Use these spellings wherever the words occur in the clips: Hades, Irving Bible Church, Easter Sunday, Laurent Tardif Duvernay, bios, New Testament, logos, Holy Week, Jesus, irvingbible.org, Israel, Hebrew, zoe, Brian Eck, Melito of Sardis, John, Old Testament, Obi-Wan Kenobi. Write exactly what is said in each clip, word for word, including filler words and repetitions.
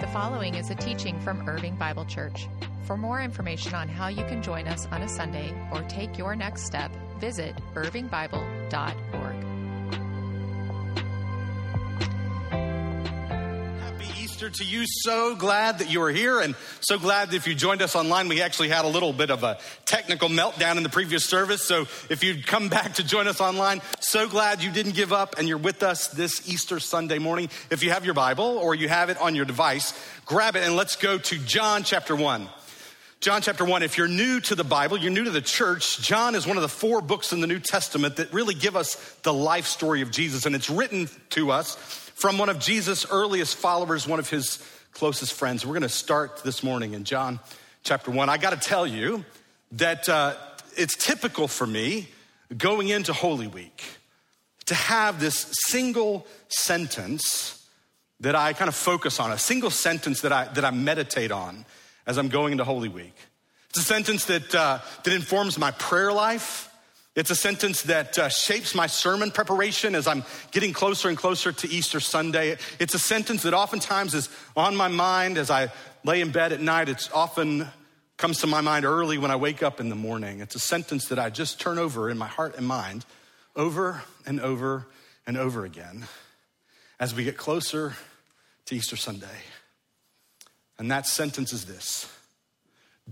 The following is a teaching from Irving Bible Church. For more information on how you can join us on a Sunday or take your next step, visit irving bible dot org. Happy Easter to you. So glad that you are here, and so glad that if you joined us online. We actually had a little bit of a technical meltdown in the previous service, so if you'd come back to join us online, so glad you didn't give up and you're with us this Easter Sunday morning. If you have your Bible or you have it on your device, grab it and let's go to John chapter one. John chapter one, if you're new to the Bible, you're new to the church, John is one of the four books in the New Testament that really give us the life story of Jesus. And it's written to us from one of Jesus' earliest followers, one of his closest friends. We're gonna start this morning in John chapter one. I gotta tell you that uh, it's typical for me going into Holy Week to have this single sentence that I kind of focus on, a single sentence that I that I meditate on as I'm going into Holy Week. It's a sentence that uh, that informs my prayer life. It's a sentence that uh, shapes my sermon preparation as I'm getting closer and closer to Easter Sunday. It's a sentence that oftentimes is on my mind as I lay in bed at night. It's often comes to my mind early when I wake up in the morning. It's a sentence that I just turn over in my heart and mind over and over and over again as we get closer to Easter Sunday. And that sentence is this: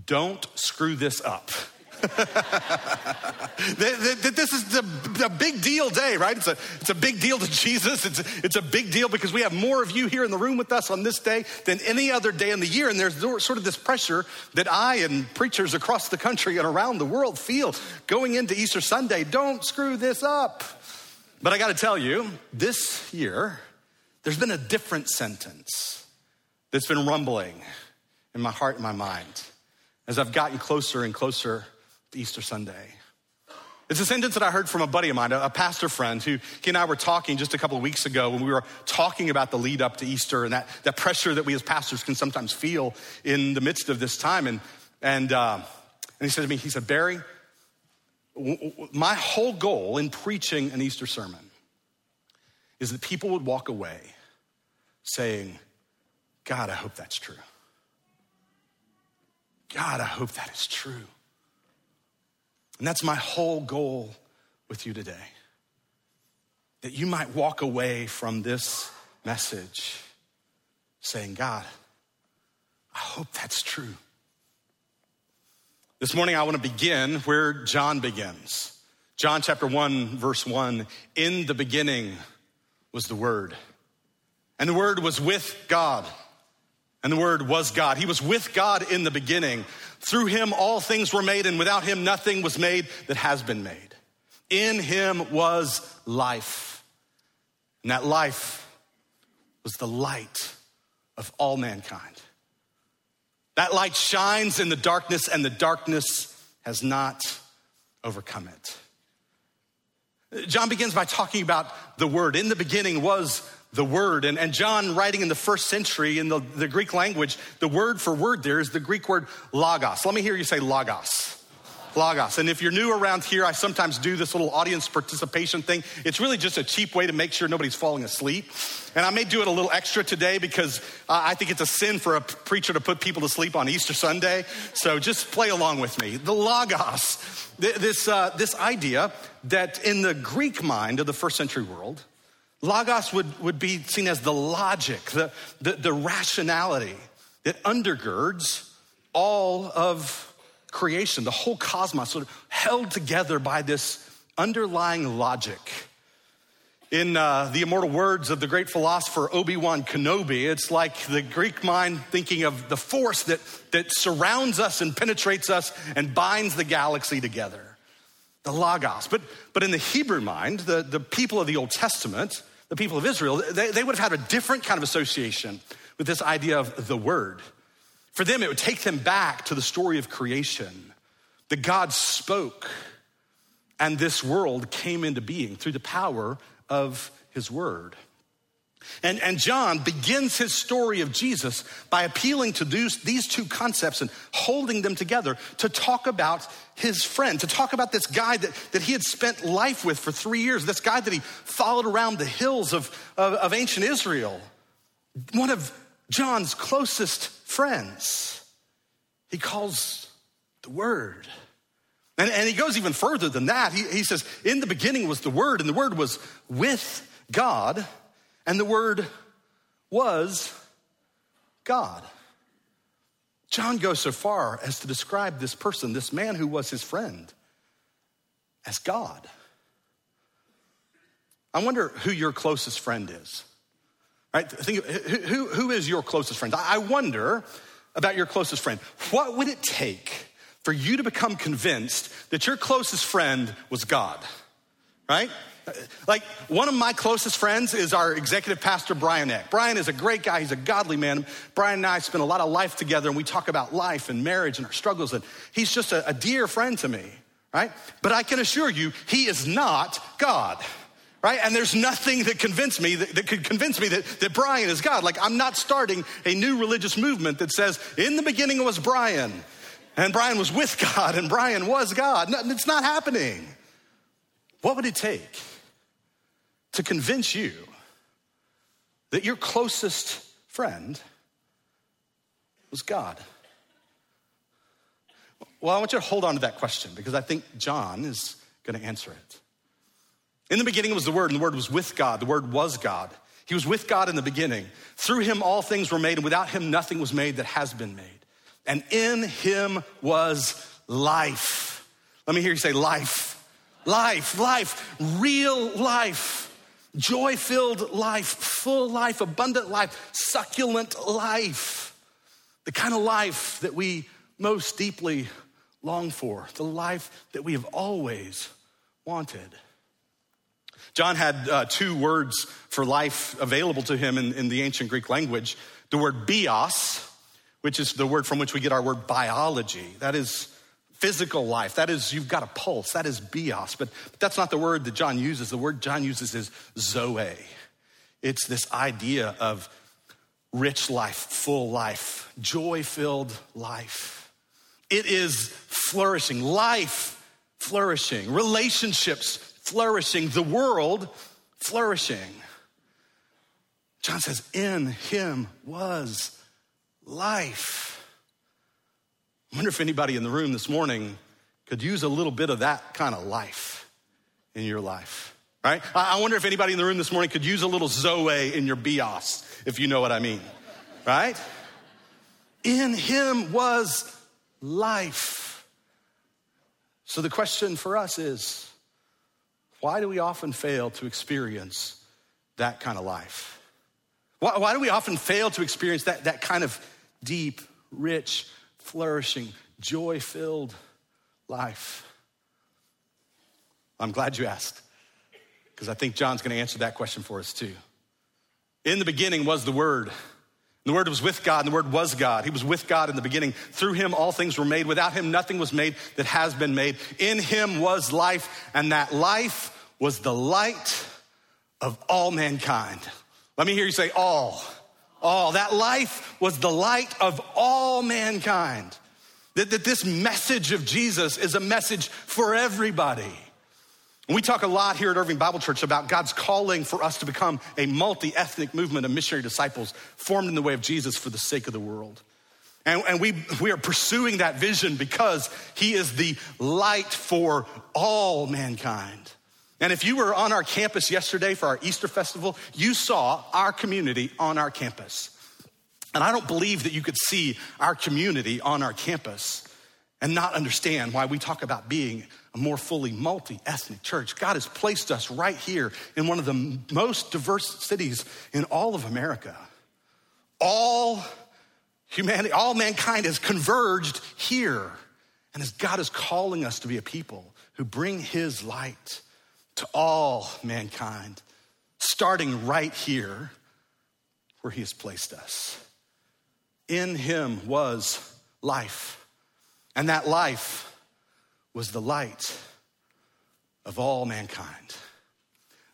don't screw this up. This is a big deal day, right? It's a, it's a big deal to Jesus. It's, it's a big deal because we have more of you here in the room with us on this day than any other day in the year. And there's sort of this pressure that I and preachers across the country and around the world feel going into Easter Sunday. Don't screw this up. But I gotta tell you, this year, there's been a different sentence that's been rumbling in my heart and my mind as I've gotten closer and closer to Easter Sunday. It's a sentence that I heard from a buddy of mine, a pastor friend, who he and I were talking just a couple of weeks ago when we were talking about the lead up to Easter and that, that pressure that we as pastors can sometimes feel in the midst of this time. And, and, uh, and he said to me, he said, Barry, w- w- my whole goal in preaching an Easter sermon is that people would walk away saying, God, I hope that's true. God, I hope that is true. And that's my whole goal with you today, that you might walk away from this message saying, God, I hope that's true. This morning, I want to begin where John begins. John chapter one, verse one, in the beginning was the Word, and the Word was with God. And the Word was God. He was with God in the beginning. Through him, all things were made, and without him, nothing was made that has been made. In him was life, and that life was the light of all mankind. That light shines in the darkness, and the darkness has not overcome it. John begins by talking about the Word. In the beginning was the Word. And, and John, writing in the first century in the, the Greek language, the word for word there is the Greek word logos. Let me hear you say logos. Logos. And if you're new around here, I sometimes do this little audience participation thing. It's really just a cheap way to make sure nobody's falling asleep. And I may do it a little extra today because uh, I think it's a sin for a preacher to put people to sleep on Easter Sunday. So just play along with me. The logos, this, uh, this idea that in the Greek mind of the first century world, logos would, would be seen as the logic, the, the, the rationality that undergirds all of creation, the whole cosmos, sort of held together by this underlying logic. In uh, the immortal words of the great philosopher Obi-Wan Kenobi, it's like the Greek mind thinking of the force that, that surrounds us and penetrates us and binds the galaxy together. The logos. But but in the Hebrew mind, the, the people of the Old Testament, the people of Israel, they, they would have had a different kind of association with this idea of the Word. For them, it would take them back to the story of creation, that God spoke and this world came into being through the power of his Word. And, and John begins his story of Jesus by appealing to these, these two concepts and holding them together to talk about his friend, to talk about this guy that, that he had spent life with for three years, this guy that he followed around the hills of, of, of ancient Israel, one of John's closest friends. He calls the Word. And, and he goes even further than that. He, he says, in the beginning was the Word, and the Word was with God, and the Word was God. John goes so far as to describe this person, this man who was his friend, as God. I wonder who your closest friend is. Right? Think who, who is your closest friend? I wonder about your closest friend. What would it take for you to become convinced that your closest friend was God? Right? Like, one of my closest friends is our executive pastor, Brian Eck. Brian is a great guy. He's a godly man. Brian and I spend a lot of life together, and we talk about life and marriage and our struggles, and he's just a, a dear friend to me, right? But I can assure you, he is not God, right? And there's nothing that convinced me that, that could convince me that, that Brian is God. Like, I'm not starting a new religious movement that says, in the beginning was Brian, and Brian was with God, and Brian was God. No, it's not happening. What would it take to convince you that your closest friend was God? Well, I want you to hold on to that question, because I think John is going to answer it. In the beginning was the Word, and the Word was with God. The Word was God. He was with God in the beginning. Through him all things were made, and without him nothing was made that has been made. And in him was life. Let me hear you say life. Life, life, real life, joy-filled life, full life, abundant life, succulent life. The kind of life that we most deeply long for, the life that we have always wanted. John had uh, two words for life available to him in, in the ancient Greek language. The word bios, which is the word from which we get our word biology. That is physical life. That is, you've got a pulse. That is bios. But, but that's not the word that John uses. The word John uses is zoe. It's this idea of rich life, full life, joy-filled life. It is flourishing. Life flourishing. Relationships flourishing. The world flourishing. John says, in him was life. I wonder if anybody in the room this morning could use a little bit of that kind of life in your life, right? I wonder if anybody in the room this morning could use a little zoe in your bios, if you know what I mean, right? In him was life. So the question for us is, why do we often fail to experience that kind of life? Why, why do we often fail to experience that, that kind of deep, rich life? Flourishing, joy-filled life. I'm glad you asked, because I think John's going to answer that question for us too. In the beginning was the Word, and the Word was with God, and the Word was God. He was with God in the beginning. Through him all things were made. Without him nothing was made that has been made. In him was life, and that life was the light of all mankind. Let me hear you say all. All. That life was the light of all mankind. That, that this message of Jesus is a message for everybody. And we talk a lot here at Irving Bible Church about God's calling for us to become a multi-ethnic movement of missionary disciples formed in the way of Jesus for the sake of the world. And, and we, we are pursuing that vision because he is the light for all mankind. And if you were on our campus yesterday for our Easter festival, you saw our community on our campus. And I don't believe that you could see our community on our campus and not understand why we talk about being a more fully multi-ethnic church. God has placed us right here in one of the most diverse cities in all of America. All humanity, all mankind has converged here. And as God is calling us to be a people who bring his light to all mankind, starting right here where he has placed us. In him was life, and that life was the light of all mankind.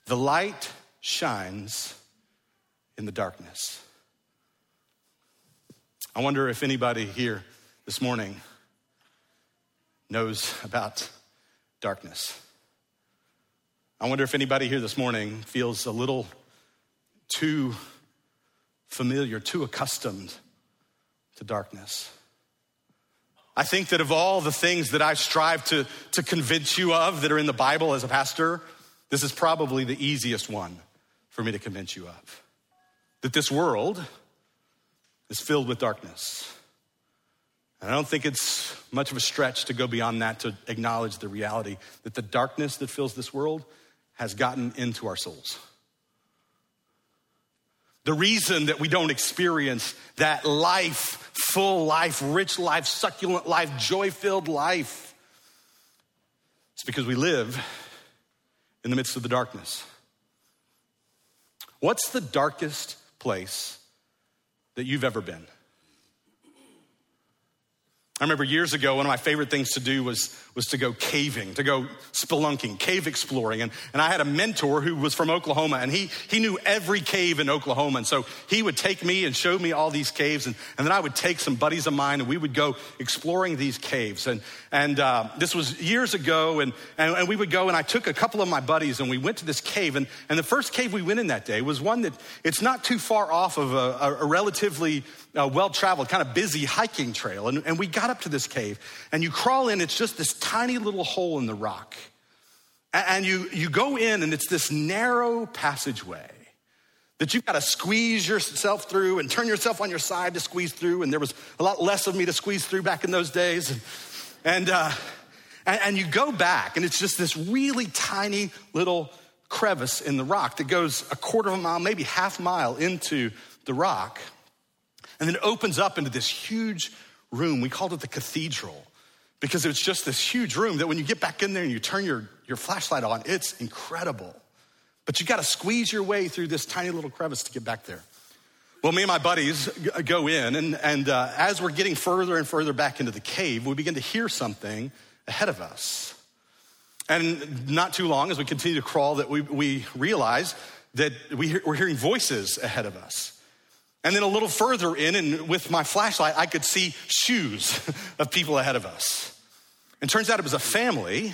The light shines in the darkness. I wonder if anybody here this morning knows about darkness. I wonder if anybody here this morning feels a little too familiar, too accustomed to darkness. I think that of all the things that I strive to, to convince you of that are in the Bible as a pastor, this is probably the easiest one for me to convince you of. That this world is filled with darkness. And I don't think it's much of a stretch to go beyond that to acknowledge the reality that the darkness that fills this world has gotten into our souls. The reason that we don't experience that life, full life, rich life, succulent life, joy-filled life, it's because we live in the midst of the darkness. What's the darkest place that you've ever been? I remember years ago, one of my favorite things to do was, was to go caving, to go spelunking, cave exploring. And, and I had a mentor who was from Oklahoma, and he, he knew every cave in Oklahoma. And so he would take me and show me all these caves. And, and then I would take some buddies of mine, and we would go exploring these caves. And, and uh, this was years ago, and, and, and we would go, and I took a couple of my buddies, and we went to this cave. And, and the first cave we went in that day was one that it's not too far off of a, a relatively uh, well-traveled, kind of busy hiking trail. And, and we got up to this cave, and you crawl in. It's just this tiny little hole in the rock, and you you go in, and it's this narrow passageway that you've got to squeeze yourself through and turn yourself on your side to squeeze through. And there was a lot less of me to squeeze through back in those days, and and uh, and, and you go back, and it's just this really tiny little crevice in the rock that goes a quarter of a mile, maybe half mile into the rock, and then it opens up into this huge room. We called it the cathedral because it was just this huge room that when you get back in there and you turn your, your flashlight on, it's incredible. But you got to squeeze your way through this tiny little crevice to get back there. Well, me and my buddies go in, and, and uh, as we're getting further and further back into the cave, we begin to hear something ahead of us. And not too long as we continue to crawl that we, we realize that we hear, we're hearing voices ahead of us. And then a little further in, and with my flashlight, I could see shoes of people ahead of us. And turns out it was a family,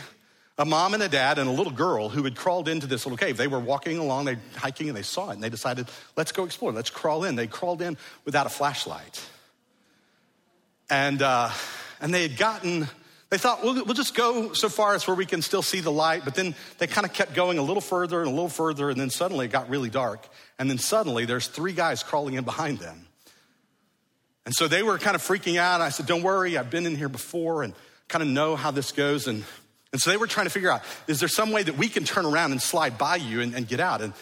a mom and a dad and a little girl who had crawled into this little cave. They were walking along, they were hiking, and they saw it. And they decided, let's go explore, let's crawl in. They crawled in without a flashlight. And uh, and they had gotten, they thought, we'll, we'll just go so far as where we can still see the light. But then they kind of kept going a little further and a little further. And then suddenly it got really dark. And then suddenly there's three guys crawling in behind them. And so they were kind of freaking out. And I said, don't worry, I've been in here before and kind of know how this goes. And, and so they were trying to figure out, is there some way that we can turn around and slide by you and, and get out? And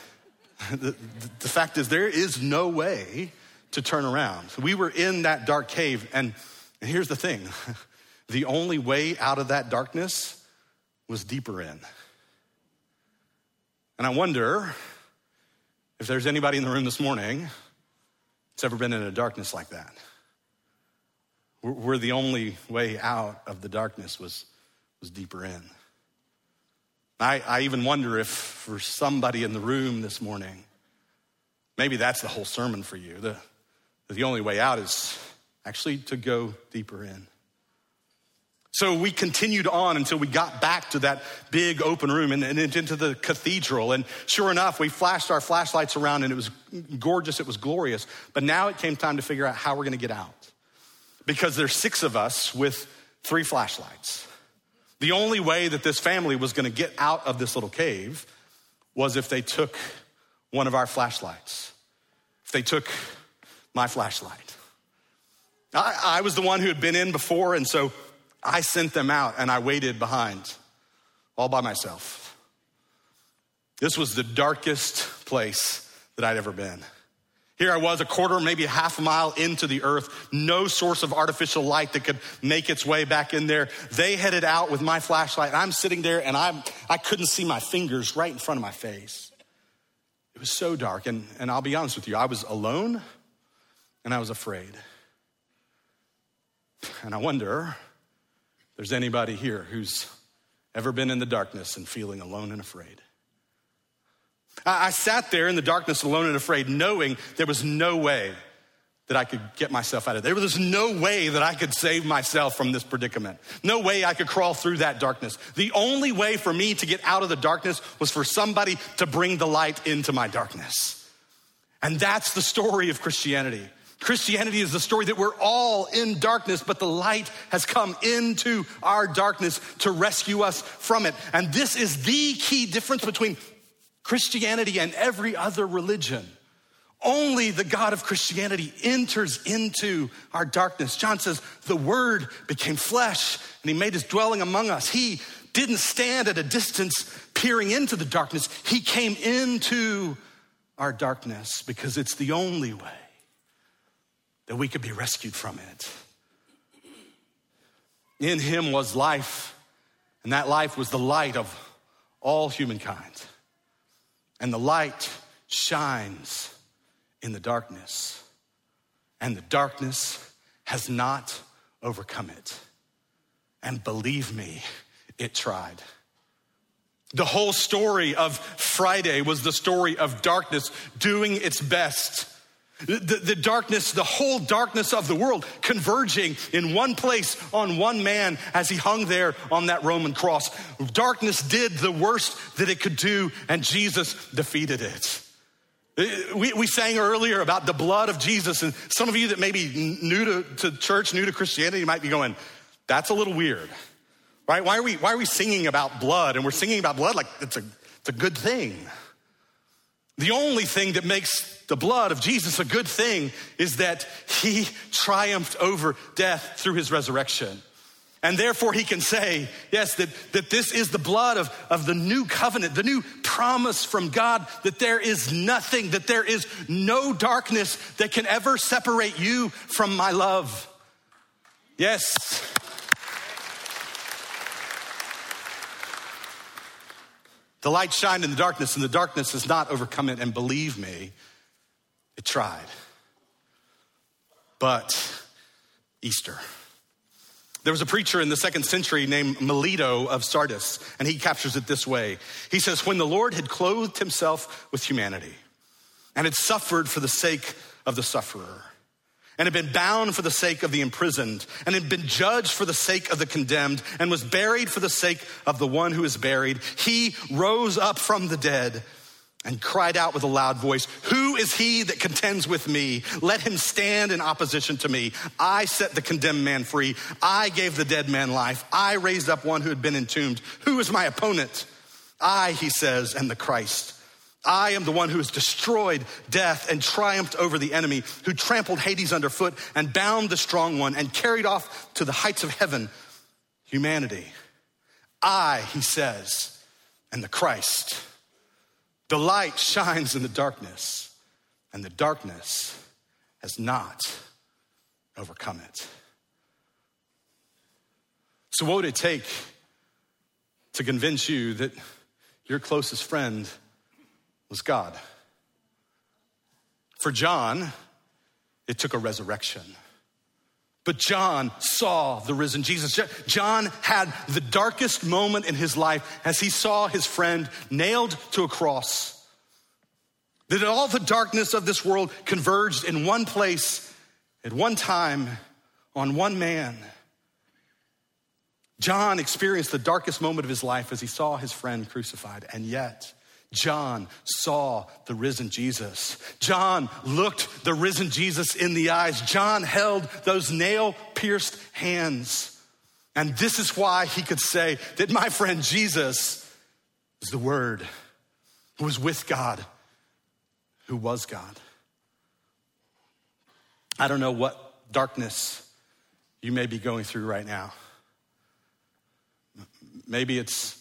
the, the fact is there is no way to turn around. So we were in that dark cave. And, and here's the thing. The only way out of that darkness was deeper in. And I wonder if there's anybody in the room this morning that's ever been in a darkness like that, where the only way out of the darkness was, was deeper in. I, I even wonder if for somebody in the room this morning, maybe that's the whole sermon for you. The, the only way out is actually to go deeper in. So we continued on until we got back to that big open room and, and into the cathedral. And sure enough, we flashed our flashlights around, and it was gorgeous, it was glorious. But now it came time to figure out how we're gonna get out, because there's six of us with three flashlights. The only way that this family was gonna get out of this little cave was if they took one of our flashlights, if they took my flashlight. I, I was the one who had been in before, and so I sent them out, and I waited behind all by myself. This was the darkest place that I'd ever been. Here I was a quarter, maybe half a mile into the earth, no source of artificial light that could make its way back in there. They headed out with my flashlight, and I'm sitting there, and I'm, I couldn't see my fingers right in front of my face. It was so dark, and, and I'll be honest with you, I was alone, and I was afraid. And I wonder, there's anybody here who's ever been in the darkness and feeling alone and afraid. I, I sat there in the darkness alone and afraid, knowing there was no way that I could get myself out of there. There was no way that I could save myself from this predicament. No way I could crawl through that darkness. The only way for me to get out of the darkness was for somebody to bring the light into my darkness. And that's the story of Christianity. Christianity is the story that we're all in darkness, but the light has come into our darkness to rescue us from it. And this is the key difference between Christianity and every other religion. Only the God of Christianity enters into our darkness. John says, the Word became flesh and he made his dwelling among us. He didn't stand at a distance peering into the darkness. He came into our darkness because it's the only way that we could be rescued from it. In him was life, and that life was the light of all humankind. And the light shines in the darkness, and the darkness has not overcome it. And believe me, it tried. The whole story of Friday was the story of darkness doing its best. The, the darkness, the whole darkness of the world converging in one place on one man as he hung there on that Roman cross. Darkness did the worst that it could do, and Jesus defeated it. We, we sang earlier about the blood of Jesus, and some of you that may be new to, to church, new to Christianity, might be going, that's a little weird, right? Why are we, why are we singing about blood? And we're singing about blood like it's a, it's a good thing. The only thing that makes the blood of Jesus a good thing is that he triumphed over death through his resurrection. And therefore he can say, yes, that, that this is the blood of, of the new covenant, the new promise from God that there is nothing, that there is no darkness that can ever separate you from my love. Yes. The light shined in the darkness, and the darkness has not overcome it. And believe me, it tried. But Easter. There was a preacher in the second century named Melito of Sardis, and he captures it this way. He says, when the Lord had clothed himself with humanity and had suffered for the sake of the sufferer, and had been bound for the sake of the imprisoned, and had been judged for the sake of the condemned, and was buried for the sake of the one who is buried, he rose up from the dead and cried out with a loud voice, who is he that contends with me? Let him stand in opposition to me. I set the condemned man free. I gave the dead man life. I raised up one who had been entombed. Who is my opponent? I, he says, am the Christ. I am the one who has destroyed death and triumphed over the enemy, who trampled Hades underfoot and bound the strong one and carried off to the heights of heaven, humanity. I, he says, am the Christ. The light shines in the darkness, and the darkness has not overcome it. So what would it take to convince you that your closest friend was God? For John, it took a resurrection. But John saw the risen Jesus. John had the darkest moment in his life as he saw his friend nailed to a cross. That all the darkness of this world converged in one place at one time on one man. John experienced the darkest moment of his life as he saw his friend crucified, and yet John saw the risen Jesus. John looked the risen Jesus in the eyes. John held those nail-pierced hands. And this is why he could say that my friend Jesus is the Word, who was with God, who was God. I don't know what darkness you may be going through right now. Maybe it's...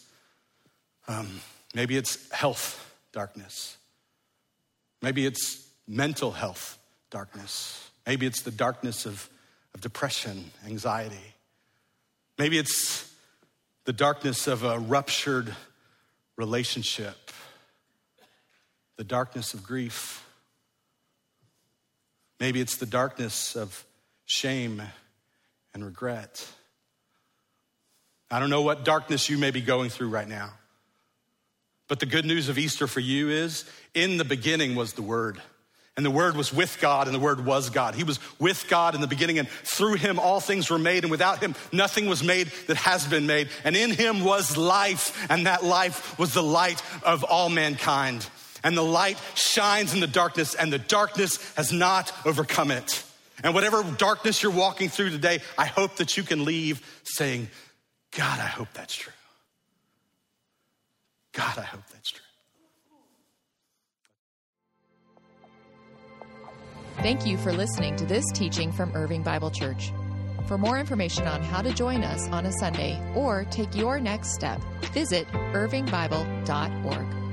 Um, Maybe it's health darkness. Maybe it's mental health darkness. Maybe it's the darkness of, of depression, anxiety. Maybe it's the darkness of a ruptured relationship, the darkness of grief. Maybe it's the darkness of shame and regret. I don't know what darkness you may be going through right now. But the good news of Easter for you is, in the beginning was the Word, and the Word was with God, and the Word was God. He was with God in the beginning, and through him all things were made, and without him nothing was made that has been made. And in him was life, and that life was the light of all mankind. And the light shines in the darkness, and the darkness has not overcome it. And whatever darkness you're walking through today, I hope that you can leave saying, God, I hope that's true. God, I hope that's true. Thank you for listening to this teaching from Irving Bible Church. For more information on how to join us on a Sunday or take your next step, visit irving bible dot org.